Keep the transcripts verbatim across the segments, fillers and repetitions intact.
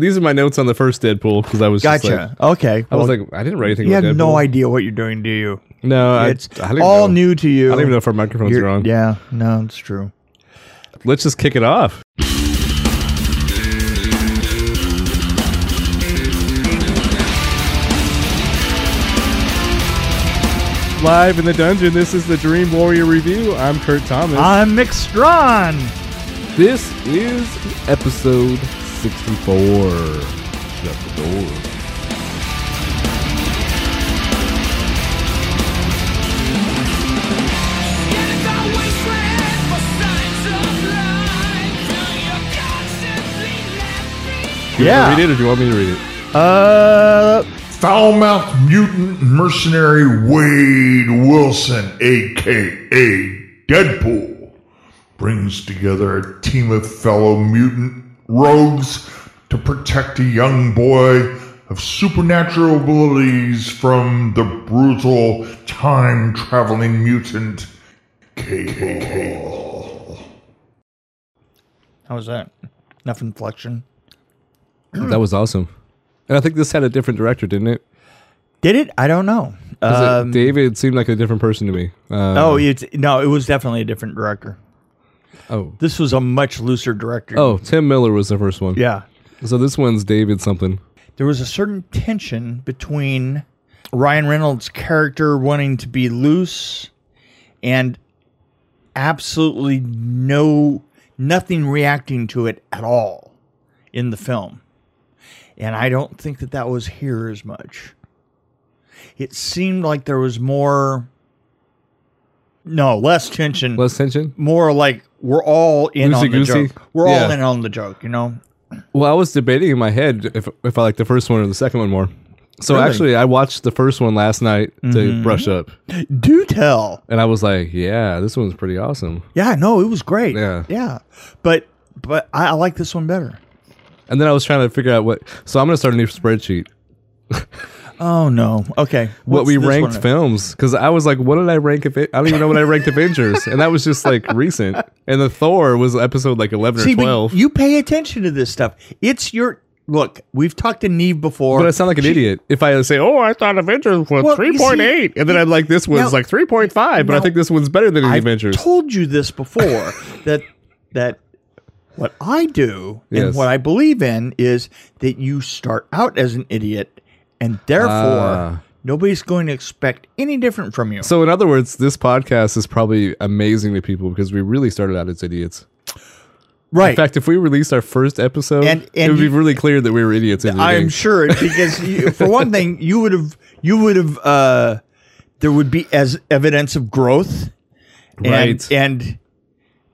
these are my notes on the first Deadpool because I was gotcha. Just like, okay. I well, was like, I didn't write anything. You about have Deadpool. No idea what you're doing, do you? No, it's I, I all know. New to you. I don't even know if our microphones you're, are on. Yeah, no, it's true. Let's just kick it off. Live in the dungeon, this is the Dream Warrior Review. I'm Kurt Thomas. I'm Mick Strawn. This is episode sixty-four. Shut the door. Do you yeah. want to read it or do you want me to read it? Uh... Foul-mouthed mutant mercenary Wade Wilson, a k a. Deadpool, brings together a team of fellow mutant rogues to protect a young boy of supernatural abilities from the brutal time-traveling mutant K K K. How was that? Enough inflection? That was awesome. And I think this had a different director, didn't it? Did it? I don't know. Um, it, David seemed like a different person to me. Um, oh, it's no, it was definitely a different director. Oh. This was a much looser director. Oh, Tim Miller was the first one. Yeah. So this one's David something. There was a certain tension between Ryan Reynolds' character wanting to be loose and absolutely no nothing reacting to it at all in the film. And I don't think that that was here as much. It seemed like there was more, no, less tension. Less tension? More like we're all in Goosey on the Goosey. Joke. We're yeah. all in on the joke, you know? Well, I was debating in my head if if I liked the first one or the second one more. So really? Actually, I watched the first one last night to mm-hmm. brush up. Do tell. And I was like, yeah, this one's pretty awesome. Yeah, no, it was great. Yeah. Yeah. But, but I, I like this one better. And then I was trying to figure out what... So I'm going to start a new spreadsheet. Oh, no. Okay. What we ranked films. Because I was like, what did I rank? Ava- I don't even know what I ranked Avengers. And that was just like recent. And the Thor was episode like eleven See, or twelve. You pay attention to this stuff. It's your... Look, we've talked to Neve before. But I sound like an she, idiot. If I say, oh, I thought Avengers was well, three point eight. And then I'm like, this one's now, like three point five. But now, I think this one's better than I've Avengers. I told you this before. that that... What I do yes. and what I believe in is that you start out as an idiot and therefore uh, nobody's going to expect any different from you. So in other words, this podcast is probably amazing to people because we really started out as idiots. Right. In fact, if we released our first episode, and, and it would you, be really clear that we were idiots. In the I'm game. Sure. Because you, for one thing, you would have, you would have, uh, there would be as evidence of growth. And, right. And,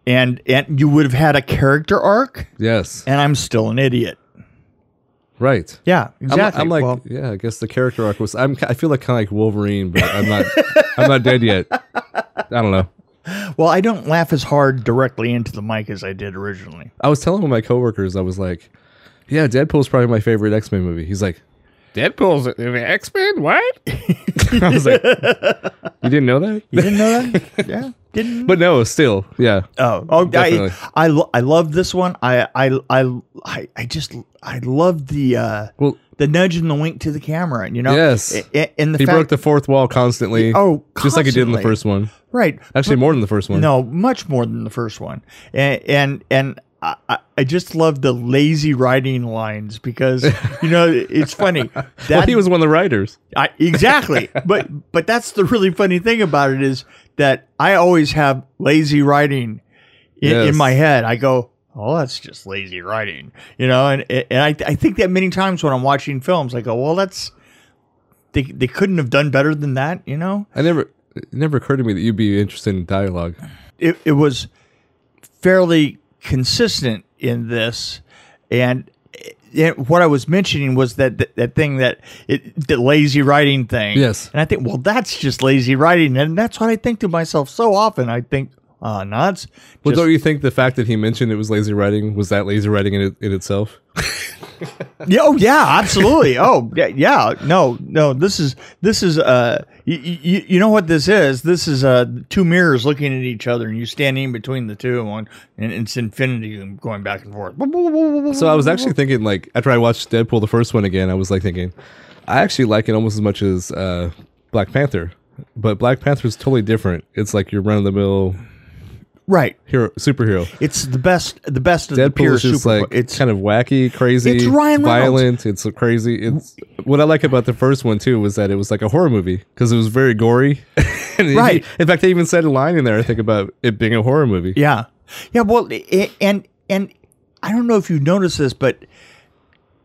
And and you would have had a character arc. Yes. And I'm still an idiot. Right. Yeah. Exactly. I'm, I'm like, well, yeah. I guess the character arc was. I'm. I feel like kind of like Wolverine, but I'm not. I'm not dead yet. I don't know. Well, I don't laugh as hard directly into the mic as I did originally. I was telling one of my coworkers, I was like, "Yeah, Deadpool's probably my favorite X-Men movie." He's like, "Deadpool's X-Men? What?" I was like, "You didn't know that? You didn't know that? Yeah." Didn't. But no, still, yeah. Oh, oh I, I, lo- I love this one. I, I, I, I just, I love the, uh, well, the nudge and the wink to the camera. You know, yes. I, and the he fact broke the fourth wall constantly. He, oh, constantly. Just like he did in the first one. Right. Actually, but, more than the first one. No, much more than the first one. And and and I, I just love the lazy writing lines because you know it's funny. That, well, he was one of the writers. I, exactly. but but that's the really funny thing about it is. That I always have lazy writing in, yes. in my head. I go, oh, that's just lazy writing, you know. And and I I think that many times when I'm watching films, I go, well, that's they they couldn't have done better than that, you know. I never it never occurred to me that you'd be interested in dialogue. It it was fairly consistent in this, and it, what I was mentioning was that that, that thing that it, the lazy writing thing. Yes. And I think, well, that's just lazy writing. And that's what I think to myself so often. I think, uh, no, it's just... Well, don't you think the fact that he mentioned it was lazy writing was that lazy writing in, it, in itself? Yeah, oh yeah, absolutely. Oh yeah, yeah. No, no. This is this is uh, y y you know what this is? This is uh, two mirrors looking at each other, and you standing between the two, and, and it's infinity and going back and forth. So I was actually thinking, like, after I watched Deadpool the first one again, I was like thinking, I actually like it almost as much as uh, Black Panther, but Black Panther is totally different. It's like your run of the mill. Right, hero superhero. It's the best. The best of Deadpool the pure is just like it's kind of wacky, crazy. It's Ryan Reynolds. Violent. It's crazy. It's what I like about the first one too was that it was like a horror movie because it was very gory. And right. He, in fact, they even said a line in there. I think about it being a horror movie. Yeah, yeah. Well, it, and and I don't know if you noticed this, but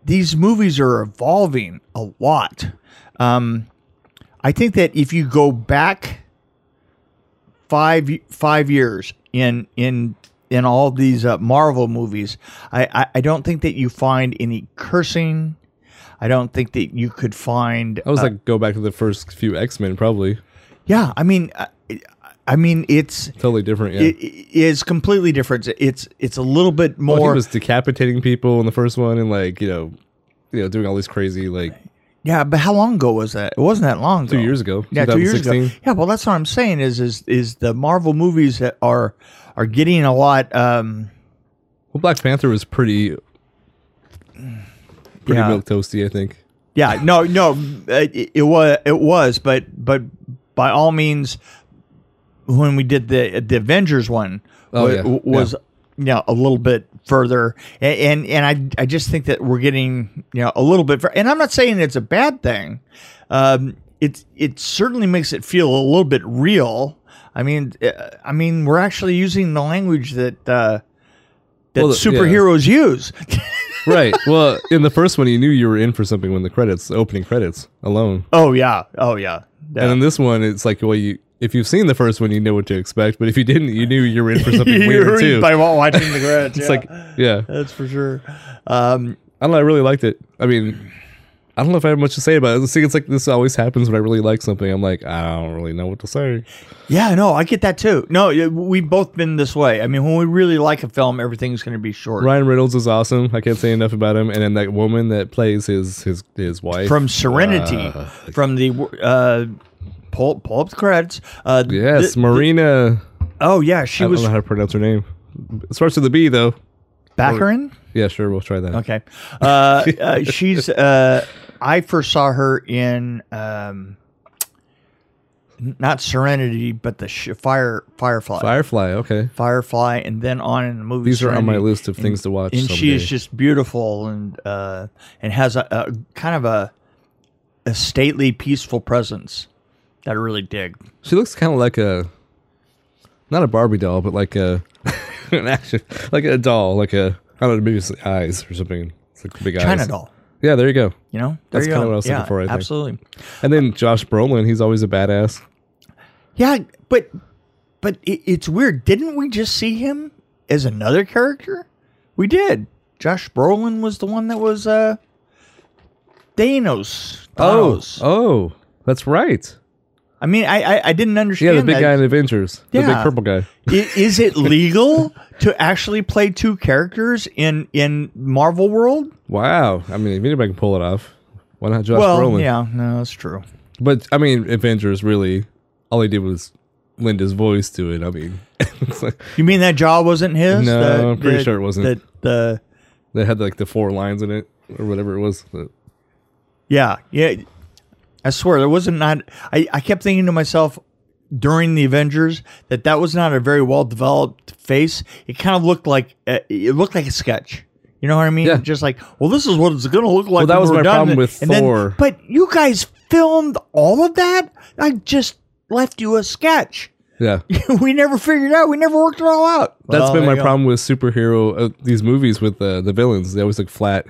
these movies are evolving a lot. Um, I think that if you go back five five years. In in in all these uh, Marvel movies, I, I I don't think that you find any cursing. I don't think that you could find. I was uh, like, go back to the first few X-Men, probably. Yeah, I mean, I, I mean, it's totally different. Yeah, it, it is completely different. It's it's a little bit more. Well, he was decapitating people in the first one, and like you know, you know, doing all these crazy like. Yeah, but how long ago was that? It wasn't that long ago. Two years ago. Yeah, two years ago. Yeah, well, that's what I'm saying is is is the Marvel movies that are are getting a lot. Um, well, Black Panther was pretty, pretty yeah. milk toasty, I think. Yeah, no, no, it, it was, it was, but but by all means, when we did the the Avengers one, oh, was, yeah. was yeah. you know, a little bit. Further and, and and I I just think that we're getting you know a little bit for, and I'm not saying it's a bad thing. Um, it it certainly makes it feel a little bit real. I mean I mean we're actually using the language that uh, that well, superheroes yeah. use. Right. Well, in the first one, you knew you were in for something when the credits, the opening credits alone. Oh yeah. Oh yeah. yeah. And in this one, it's like well you. If you've seen the first one, you know what to expect. But if you didn't, you knew you were in for something weird too. By watching the credits, it's yeah. like, yeah, that's for sure. Um, I don't know. I really liked it. I mean, I don't know if I have much to say about it. See, it's like this always happens when I really like something. I'm like, I don't really know what to say. Yeah, no, I get that too. No, we've both been this way. I mean, when we really like a film, everything's going to be short. Ryan Reynolds is awesome. I can't say enough about him. And then that woman that plays his his his wife from Serenity, uh, from the. Uh, Pull, pull up the credits. Uh, yes, the, Marina. The, oh, yeah. She I was. I don't know how to pronounce her name. It starts with a B, though. Baccarin? Yeah, sure. We'll try that. Okay. Uh, uh, she's. Uh, I first saw her in. Um, not Serenity, but the sh Fire Firefly. Firefly, okay. Firefly, and then on in the movie. These Serenity, are on my list of and, things to watch. And someday. She is just beautiful and uh, and has a, a kind of a, a stately, peaceful presence. I really dig. She looks kind of like a, not a Barbie doll, but like a, an action, like a doll, like a, I don't know, maybe it's the eyes or something. It's like the big China eyes. China doll. Yeah, there you go. You know? There That's kind of what I was yeah, looking for, I think. Absolutely. And then Josh Brolin, he's always a badass. Yeah, but, but it, it's weird. Didn't we just see him as another character? We did. Josh Brolin was the one that was, uh, Thanos. Thanos. Oh, oh, that's right. I mean, I, I I didn't understand. Yeah, the big that. guy in Avengers, yeah. the big purple guy. Is, is it legal to actually play two characters in in Marvel world? Wow, I mean, if anybody can pull it off, why not Josh well, Brolin? Well, yeah, no, that's true. But I mean, Avengers really, all he did was lend his voice to it. I mean, it's like, you mean that jaw wasn't his? No, the, I'm pretty the, sure it wasn't. The, the they had like the four lines in it or whatever it was. But. Yeah, yeah. I swear, there wasn't not. I, I kept thinking to myself during the Avengers that that was not a very well developed face. It kind of looked like a, it looked like a sketch. You know what I mean? Yeah. Just like, well, this is what it's going to look like. Well, that was my problem with Thor. Then, but you guys filmed all of that. I just left you a sketch. Yeah, we never figured out. We never worked it all out. That's well, been my problem with superhero uh, these movies with uh, the villains. They always look flat.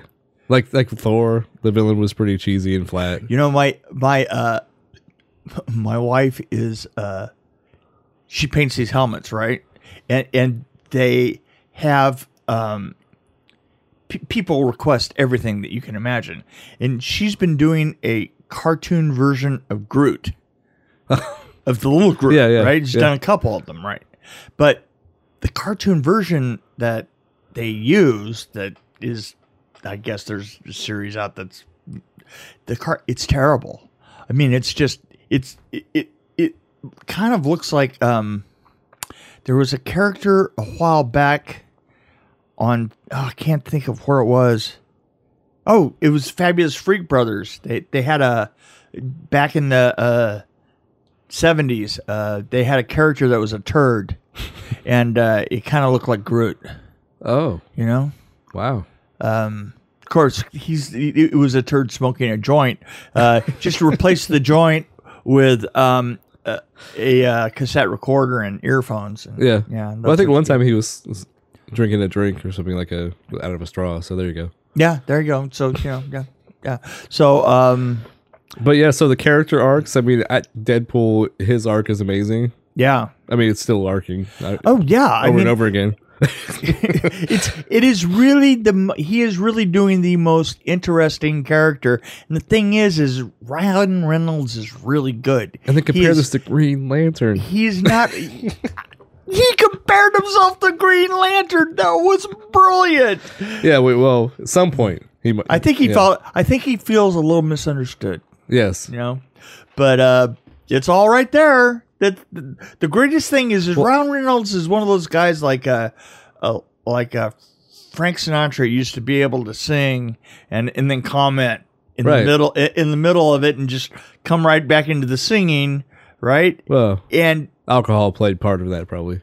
Like like Thor, the villain was pretty cheesy and flat. You know, my my uh, my wife is uh, she paints these helmets, right? And and they have um, p people request everything that you can imagine, and she's been doing a cartoon version of Groot, of the little Groot, yeah, yeah, right? She's yeah. done a couple of them, right? But the cartoon version that they use that is I guess there's a series out that's the car. It's terrible. I mean, it's just it's it it, it kind of looks like um, there was a character a while back on oh, I can't think of where it was. Oh, it was Fabulous Freak Brothers. They they had a back in the uh, seventies. Uh, they had a character that was a turd, and uh, it kind of looked like Groot. Oh, you know, wow. Um, of course, he's it was a turd smoking a joint. Uh, just replace the joint with um, a, a uh, cassette recorder and earphones. And, yeah, yeah. Well, I think one time he was, was drinking a drink or something like a out of a straw. So there you go. Yeah, there you go. So you know, yeah, yeah. So, um, but yeah, so the character arcs. I mean, at Deadpool, his arc is amazing. Yeah, I mean, it's still arcing. Oh yeah, over I mean, and over again. it's it is really the he is really doing the most interesting character, and the thing is, is Ryan Reynolds is really good. And then compare this to Green Lantern. He's not. He compared himself to Green Lantern. That was brilliant. Yeah, wait, well, at some point he. I think he yeah. felt. I think he feels a little misunderstood. Yes, you know, but uh, it's all right there. That the greatest thing is, is well, Ryan Reynolds is one of those guys like a, a like a Frank Sinatra used to be able to sing and and then comment in right. the middle in the middle of it and just come right back into the singing, right? Well, and. Alcohol played part of that, probably,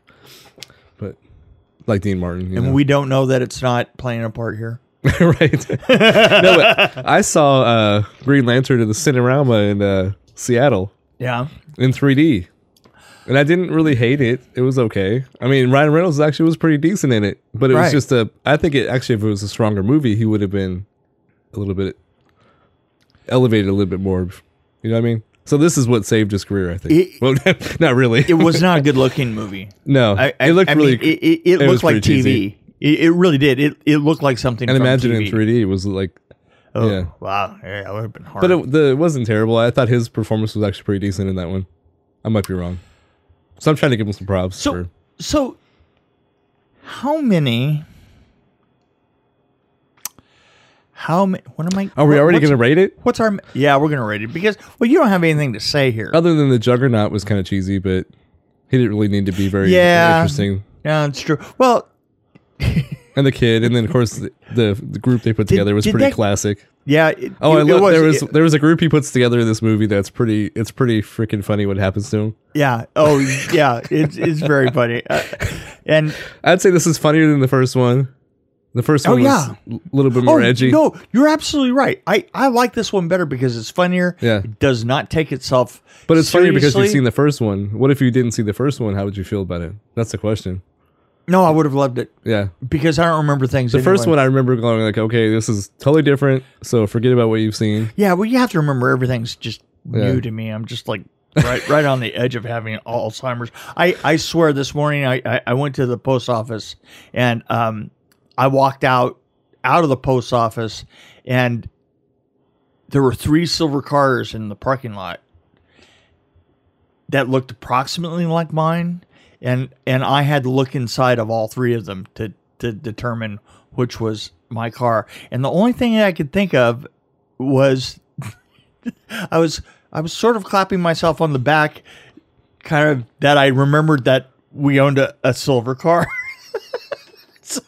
but like Dean Martin, you and know. We don't know that it's not playing a part here, right? No, but I saw uh, Green Lantern in the Cinerama in uh, Seattle, yeah, in three D, and I didn't really hate it. It was okay. I mean, Ryan Reynolds actually was pretty decent in it, but it right. was just a. I think it actually, if it was a stronger movie, he would have been a little bit elevated, a little bit more. You know what I mean? So this is what saved his career, I think. It, well, not really. It was not a good-looking movie. No, I, I, it looked I really. Mean, it it, it, it looked like T V. It, it really did. It it looked like something. And from imagine T V. In three D it was like, oh yeah. Wow, yeah, that would have been hard. But it, the, it wasn't terrible. I thought his performance was actually pretty decent in that one. I might be wrong, so I'm trying to give him some props. So for, so, how many? How many? What am I? Are we already going to rate it? What's our? Yeah, we're going to rate it because well, you don't have anything to say here other than the Juggernaut was kind of cheesy, but he didn't really need to be very yeah, interesting. Yeah, it's true. Well, and the kid, and then of course the, the, the group they put did, together was pretty that, classic. Yeah. It, oh, it, I love, was, there was it, there was a group he puts together in this movie that's pretty. It's pretty freaking funny what happens to him. Yeah. Oh, yeah. It's it's very funny, uh, and I'd say this is funnier than the first one. The first one oh, yeah. was a little bit more oh, edgy. No, you're absolutely right. I, I like this one better because it's funnier. Yeah. It does not take itself But it's seriously. Funnier because you've seen the first one. What if you didn't see the first one? How would you feel about it? That's the question. No, I would have loved it. Yeah. Because I don't remember things The anyway. First one I remember going like, okay, this is totally different, so forget about what you've seen. Yeah, well, you have to remember everything's just yeah. new to me. I'm just like right right on the edge of having Alzheimer's. I, I swear this morning I, I, I went to the post office and um I walked out out of the post office, and there were three silver cars in the parking lot that looked approximately like mine, and and I had to look inside of all three of them to to determine which was my car. And the only thing that I could think of was I was I was sort of clapping myself on the back, kind of that I remembered that we owned a, a silver car. So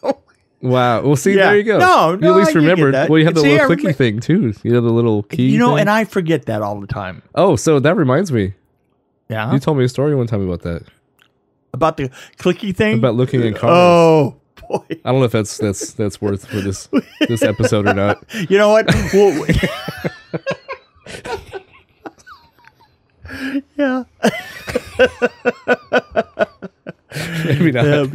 wow. Well, see, yeah. there you go. No, no, you at least I remembered. Well, you have the see, little clicky thing too. You know the little key. You know, thing? And I forget that all the time. Oh, so that reminds me. Yeah, you told me a story one time about that. About the clicky thing. About looking in cars. Oh boy! I don't know if that's that's that's worth for this this episode or not. You know what? Well, yeah. Maybe not. Uh,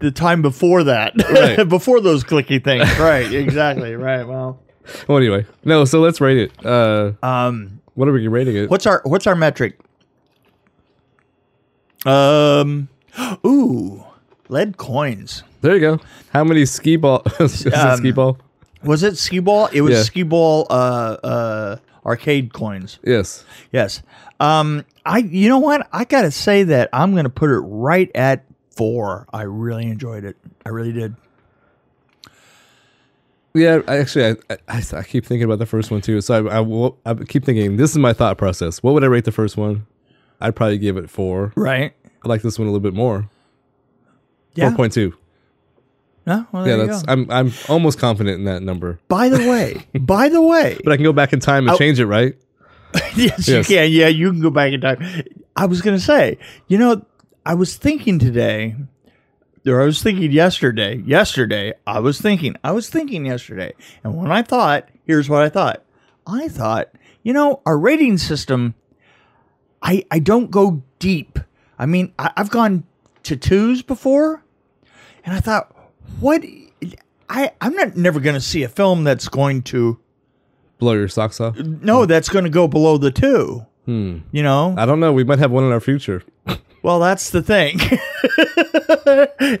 the time before that, right. Before those clicky things, right? Exactly, right. Well, well, anyway, no. So let's rate it. Uh, um, what are we rating it? What's our What's our metric? Um, ooh, lead coins. There you go. How many skee ball? Was um, it skee ball? Was it skee ball? It was yeah. skee ball. Uh, uh, arcade coins. Yes. Yes. Um, I, you know what? I gotta say that I'm gonna put it right at four. I really enjoyed it. I really did. Yeah, actually, I, I, I keep thinking about the first one too. So I, I, I keep thinking, this is my thought process. What would I rate the first one? I'd probably give it four. Right. I like this one a little bit more. Yeah. four point two. No, well, yeah, that's go. I'm I'm almost confident in that number. By the way, by the way. But I can go back in time and I, change it, right? yes, yes, you can. Yeah, you can go back in time. I was going to say, you know, I was thinking today, or I was thinking yesterday, yesterday, I was thinking, I was thinking yesterday. And when I thought, here's what I thought. I thought, you know, our rating system, I, I don't go deep. I mean, I, I've gone to twos before, and I thought, What I I'm not never going to see a film that's going to blow your socks off. No, that's going to go below the two. Hmm. You know, I don't know. We might have one in our future. Well, that's the thing.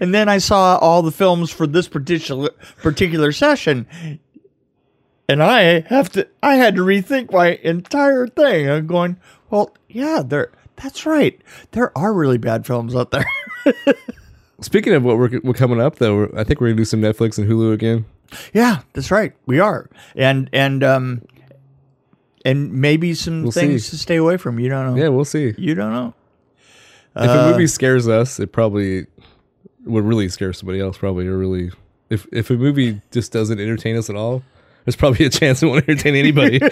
And then I saw all the films for this particular particular session, and I have to. I had to rethink my entire thing. I'm going, well, yeah, there. That's right. There are really bad films out there. Speaking of what we're, we're coming up, though, I think we're going to do some Netflix and Hulu again. Yeah, that's right. We are. And and um, and maybe some we'll things see. to stay away from. You don't know. Yeah, we'll see. You don't know. If uh, a movie scares us, it probably would really scare somebody else, probably. Or really, if, if a movie just doesn't entertain us at all, there's probably a chance it won't entertain anybody. I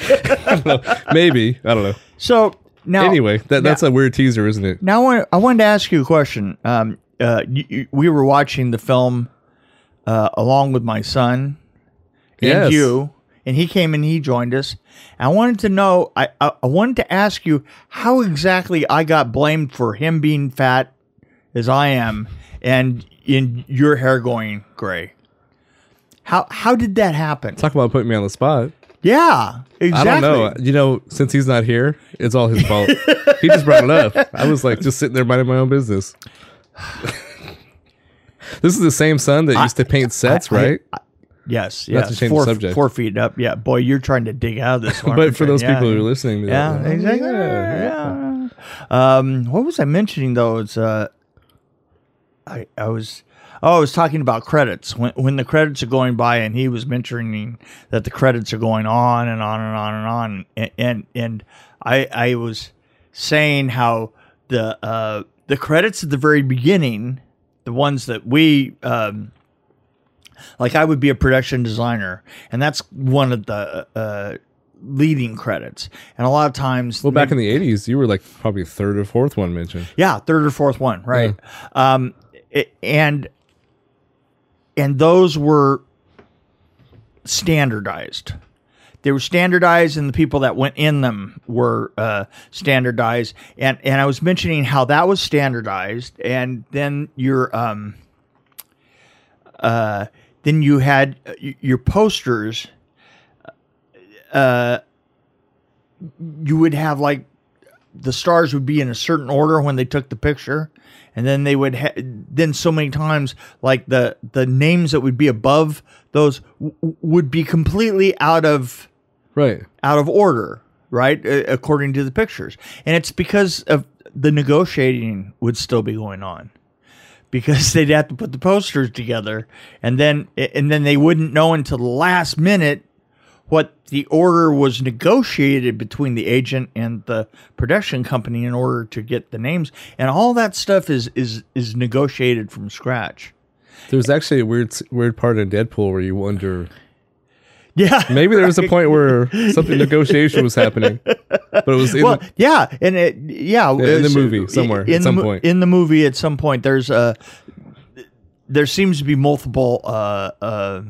don't know. Maybe. I don't know. So now, anyway, that, that's now, a weird teaser, isn't it? Now, I, I wanted to ask you a question. Um Uh, y y we were watching the film uh, along with my son and yes. you, and he came and he joined us. I wanted to know, I, I, I wanted to ask you how exactly I got blamed for him being fat as I am and in your hair going gray. How, how did that happen? Talk about putting me on the spot. Yeah, exactly. I don't know. You know, since he's not here, it's all his fault. He just brought it up. I was like just sitting there minding my own business. This is the same son that I, used to paint sets, I, I, right? I, I, yes, yes. Not to change four, the subject. Four feet up. Yeah, boy, you're trying to dig out of this one. But for those yeah. people who are listening to yeah, that. Exactly. Yeah, exactly. Yeah. Um, what was I mentioning, though? It's, uh, I, I was... Oh, I was talking about credits. When, when the credits are going by, and he was mentioning that the credits are going on and on and on and on. And, and, and I, I was saying how the... Uh, The credits at the very beginning, the ones that we, um, like I would be a production designer, and that's one of the uh, leading credits. And a lot of times... Well, back in the eighties, you were like probably third or fourth one mentioned. Yeah, third or fourth one, right? Yeah. Um, it, and and those were standardized. They were standardized, and the people that went in them were uh, standardized. And and I was mentioning how that was standardized, and then your um, uh, then you had your posters. Uh, you would have like the stars would be in a certain order when they took the picture, and then they would ha then so many times like the the names that would be above those w would be completely out of. Right. Out of order, right? Uh, according to the pictures. And it's because of the negotiating would still be going on because they'd have to put the posters together. And then, and then they wouldn't know until the last minute what the order was negotiated between the agent and the production company in order to get the names. And all that stuff is, is, is negotiated from scratch. There's actually a weird, weird part in Deadpool where you wonder... Yeah, maybe there was a point where something negotiation was happening, but it was in well, the, yeah, and it yeah in the movie somewhere in at some the, point in the movie at some point there's a there seems to be multiple uh, uh,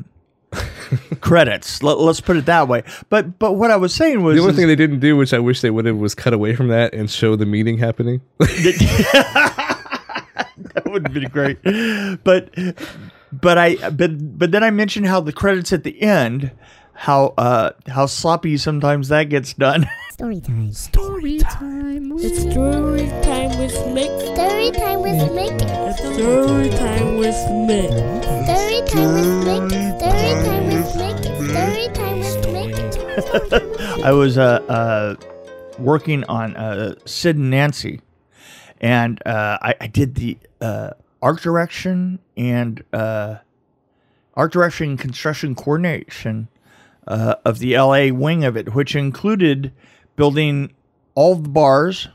credits. Let, let's put it that way. But but what I was saying was the only is, thing they didn't do, which I wish they would have, was cut away from that and show the meeting happening. That would have been great, but. But I but but then I mentioned how the credits at the end, how uh how sloppy sometimes that gets done. Story time. Story time. It's story time with Mick. Story time with Mick. Story time with Mick. Story time with Mick. Story time with Mick. Story time with Mick. I was uh uh working on uh Sid and Nancy, and uh I I did the uh. art direction and uh art direction and construction coordination uh, of the L A wing of it, which included building all the bars,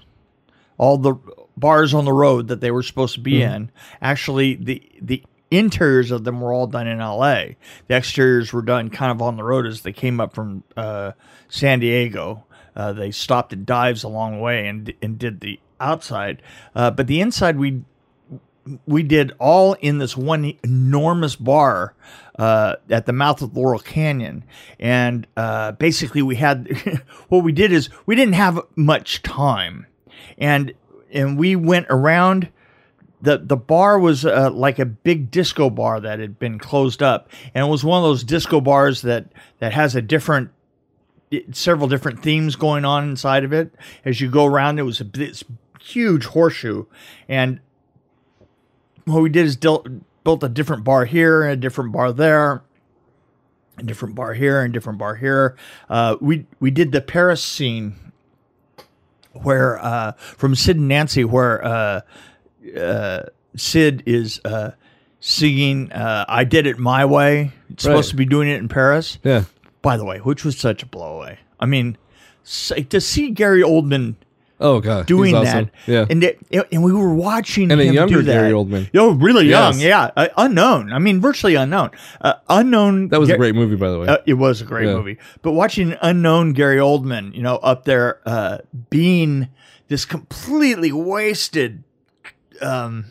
all the bars on the road that they were supposed to be mm-hmm. in. Actually, the the interiors of them were all done in L A. The exteriors were done kind of on the road as they came up from uh, San Diego. Uh, they stopped at dives along the way and and did the outside. Uh, but the inside we we did all in this one enormous bar uh, at the mouth of Laurel Canyon. And uh, basically we had what we did is we didn't have much time. And and we went around. The the bar was uh, like a big disco bar that had been closed up, and it was one of those disco bars that, that has a different, several different themes going on inside of it. As you go around, it was a this huge horseshoe, and what we did is built built a different bar here, and a different bar there, a different bar here, and a different bar here. Uh, we we did the Paris scene, where uh, from Sid and Nancy, where. Uh, Uh, Sid is uh, singing uh, "I Did It My Way." It's right. Supposed to be doing it in Paris. Yeah. By the way, which was such a blowaway. I mean, to see Gary Oldman. Oh God, doing that. Awesome. Yeah. And it, and we were watching and him a younger do that. Gary Oldman. Oh, really yes. young. Yeah. Uh, unknown. I mean, virtually unknown. Uh, unknown. That was Ga- a great movie, by the way. Uh, it was a great yeah. movie. But watching unknown Gary Oldman, you know, up there uh, being this completely wasted. Um,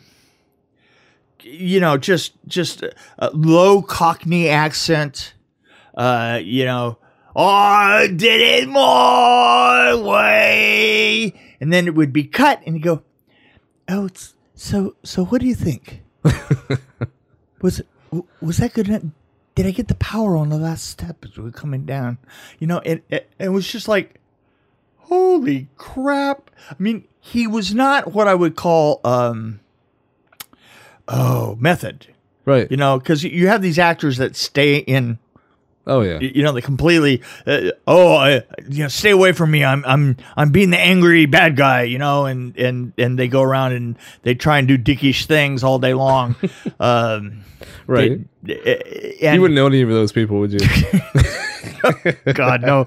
you know, just just a low Cockney accent. Uh, you know, oh, I did it my way, and then it would be cut, and you go, oh, it's, so so. What do you think? was was that good enough? Did I get the power on the last step as we were coming down? You know, it it, it was just like. Holy crap. I mean, he was not what I would call, um, oh, method. Right. You know, because you have these actors that stay in. Oh, yeah. You know, they completely, uh, oh, I, you know, stay away from me. I'm I'm, I'm being the angry bad guy, you know, and, and, and they go around and they try and do dickish things all day long. um, right. They, and, you wouldn't know any of those people, would you? God, no.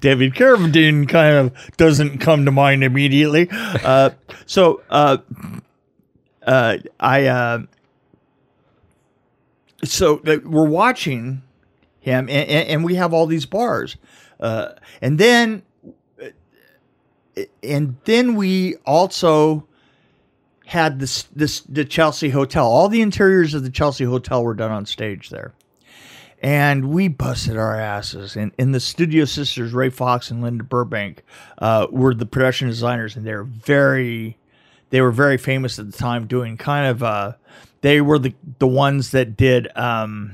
David Carradine kind of doesn't come to mind immediately. Uh, so uh, uh, I, uh, so uh, we're watching him, and, and we have all these bars, uh, and then, and then we also had this this the Chelsea Hotel. All the interiors of the Chelsea Hotel were done on stage there. And we busted our asses. And, and the studio sisters, Ray Fox and Linda Burbank, uh, were the production designers. And they were very, they were very famous at the time doing kind of, uh, they were the, the ones that did um,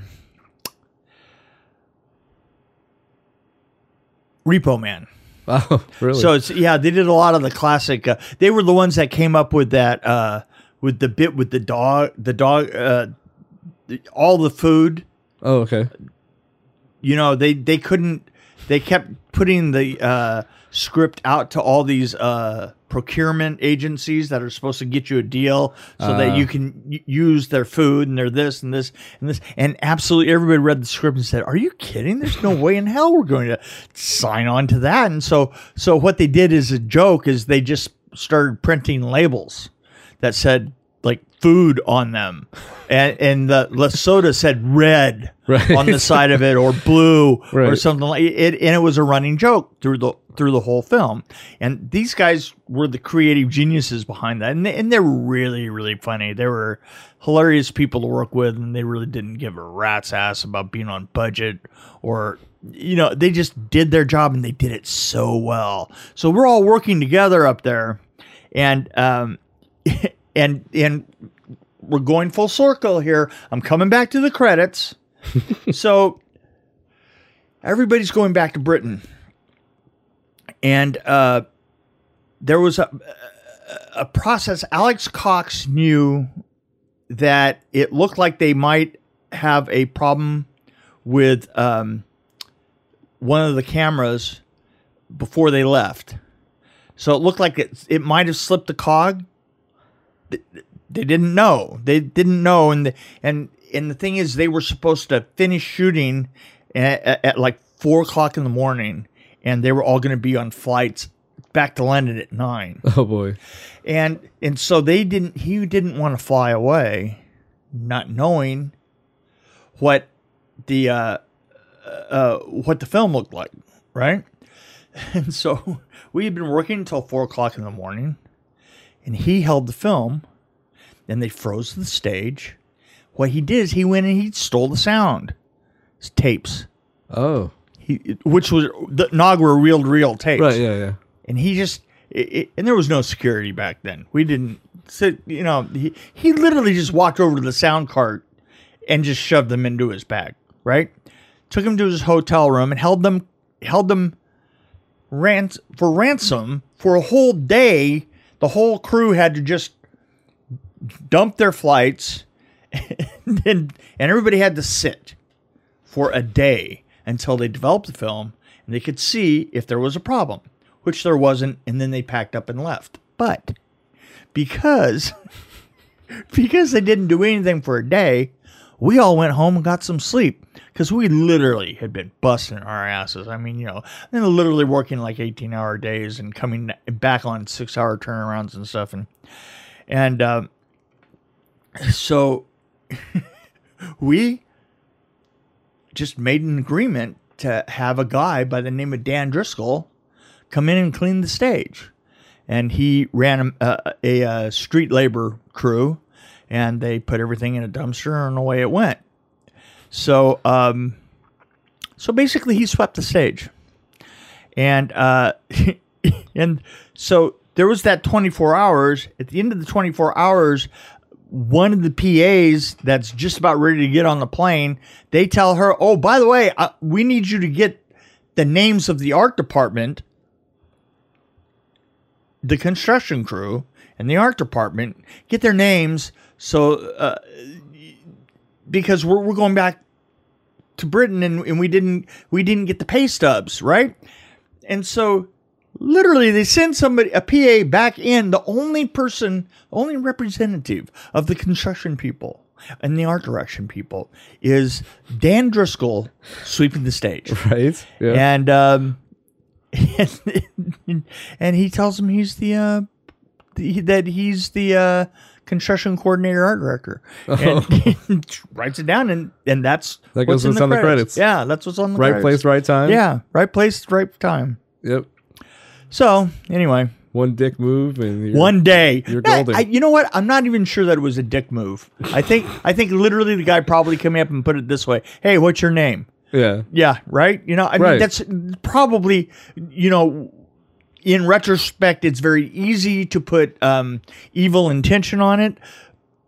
Repo Man. Oh, really? So, it's, yeah, they did a lot of the classic. Uh, they were the ones that came up with that, uh, with the bit with the dog, the dog, uh, the, all the food. Oh, okay. You know, they, they couldn't, they kept putting the uh, script out to all these uh, procurement agencies that are supposed to get you a deal so uh, that you can use their food and their this and this and this. And absolutely everybody read the script and said, are you kidding? There's no way in hell we're going to sign on to that. And so, so what they did as a joke is they just started printing labels that said, like food on them, and, and the, the soda said red right. on the side of it, or blue, right. or something like it. And it was a running joke through the through the whole film. And these guys were the creative geniuses behind that, and they, and they're really really funny. They were hilarious people to work with, and they really didn't give a rat's ass about being on budget or you know they just did their job and they did it so well. So we're all working together up there, and. Um, And and we're going full circle here. I'm coming back to the credits. So everybody's going back to Britain. And uh, there was a, a process. Alex Cox knew that it looked like they might have a problem with um, one of the cameras before they left. So it looked like it, it might have slipped the cog. They didn't know. They didn't know. And the, and and the thing is, they were supposed to finish shooting at, at, at like four o'clock in the morning, and they were all going to be on flights back to London at nine. Oh boy! And and so they didn't. He didn't want to fly away, not knowing what the uh, uh, what the film looked like, right? And so we had been working until four o'clock in the morning, and he held the film. Then they froze the stage. What he did is he went and he stole the sound, his tapes. Oh, he which was the Nog were reel to reel tapes. Right. Yeah. Yeah. And he just it, it, and there was no security back then. We didn't sit. You know, he he literally just walked over to the sound cart and just shoved them into his bag. Right. Took him to his hotel room and held them held them rans- for ransom for a whole day. The whole crew had to just dump their flights, and, and everybody had to sit for a day until they developed the film and they could see if there was a problem, which there wasn't, and then they packed up and left. But because because they didn't do anything for a day, we all went home and got some sleep because we literally had been busting our asses. I mean, you know, and literally working like eighteen-hour days and coming back on six-hour turnarounds and stuff, and and. Um, So we just made an agreement to have a guy by the name of Dan Driscoll come in and clean the stage. And he ran a, a, a street labor crew, and they put everything in a dumpster, and away it went. So um, so basically he swept the stage. And uh, and so there was that twenty-four hours. At the end of the twenty-four hours... one of the P As that's just about ready to get on the plane, they tell her, oh, by the way, uh, we need you to get the names of the art department, the construction crew, and the art department, get their names, so uh, because we're, we're going back to Britain, and, and we didn't we didn't get the pay stubs, right? And so literally, they send somebody, a P A, back in, the only person, only representative of the construction people and the art direction people is Dan Driscoll sweeping the stage. Right. Yeah. And, um, and and he tells him he's the, uh, the that he's the uh, construction coordinator art director. And he writes it down, and, and that's that what's, goes in what's the on credits. the credits. Yeah, that's what's on the right credits. Right place, right time. Yeah, right place, right time. Yep. So, anyway. One dick move and you're, one day. You're golden. I, I, you know what? I'm not even sure that it was a dick move. I think I think literally the guy probably came up and put it this way. Hey, what's your name? Yeah. Yeah, right? You know, I right. mean, that's probably, you know, in retrospect, it's very easy to put um, evil intention on it.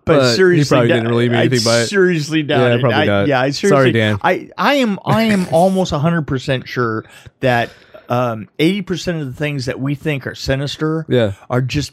But, but seriously, he probably didn't really mean anything by it. Seriously doubt yeah, it. Probably not. I, yeah, I seriously. Sorry, Dan. I, I am, I am almost one hundred percent sure that Um, eighty percent of the things that we think are sinister yeah. are just,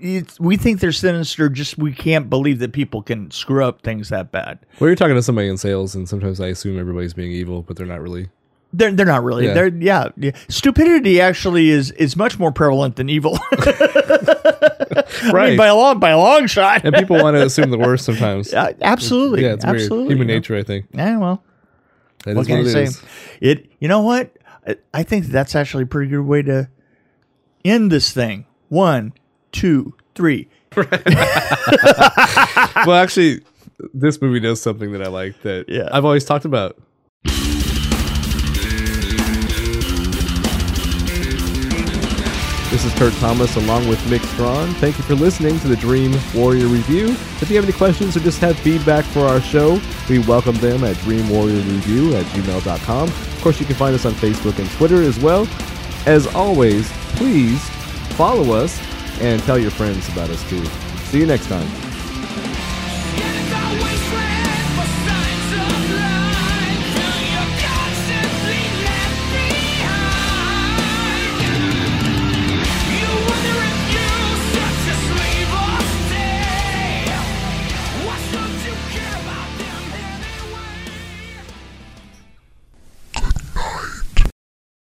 it's, we think they're sinister, just we can't believe that people can screw up things that bad. Well, you're talking to somebody in sales, and sometimes I assume everybody's being evil, but they're not really. They're, they're not really. Yeah. They're yeah, yeah. Stupidity actually is, is much more prevalent than evil. Right. I mean, by a long by a long shot. And people want to assume the worst sometimes. Uh, absolutely. Yeah, it's absolutely. Human nature, I think. Yeah, well. That what is can what it say? Is. It, you know what? I think that's actually a pretty good way to end this thing. One, two, three. Well, actually, this movie does something that I like that yeah. I've always talked about. This is Kurt Thomas along with Mick Strawn. Thank you for listening to the Dream Warrior Review. If you have any questions or just have feedback for our show, we welcome them at dream warrior review at gmail dot com. Of course, you can find us on Facebook and Twitter as well. As always, please follow us and tell your friends about us too. See you next time.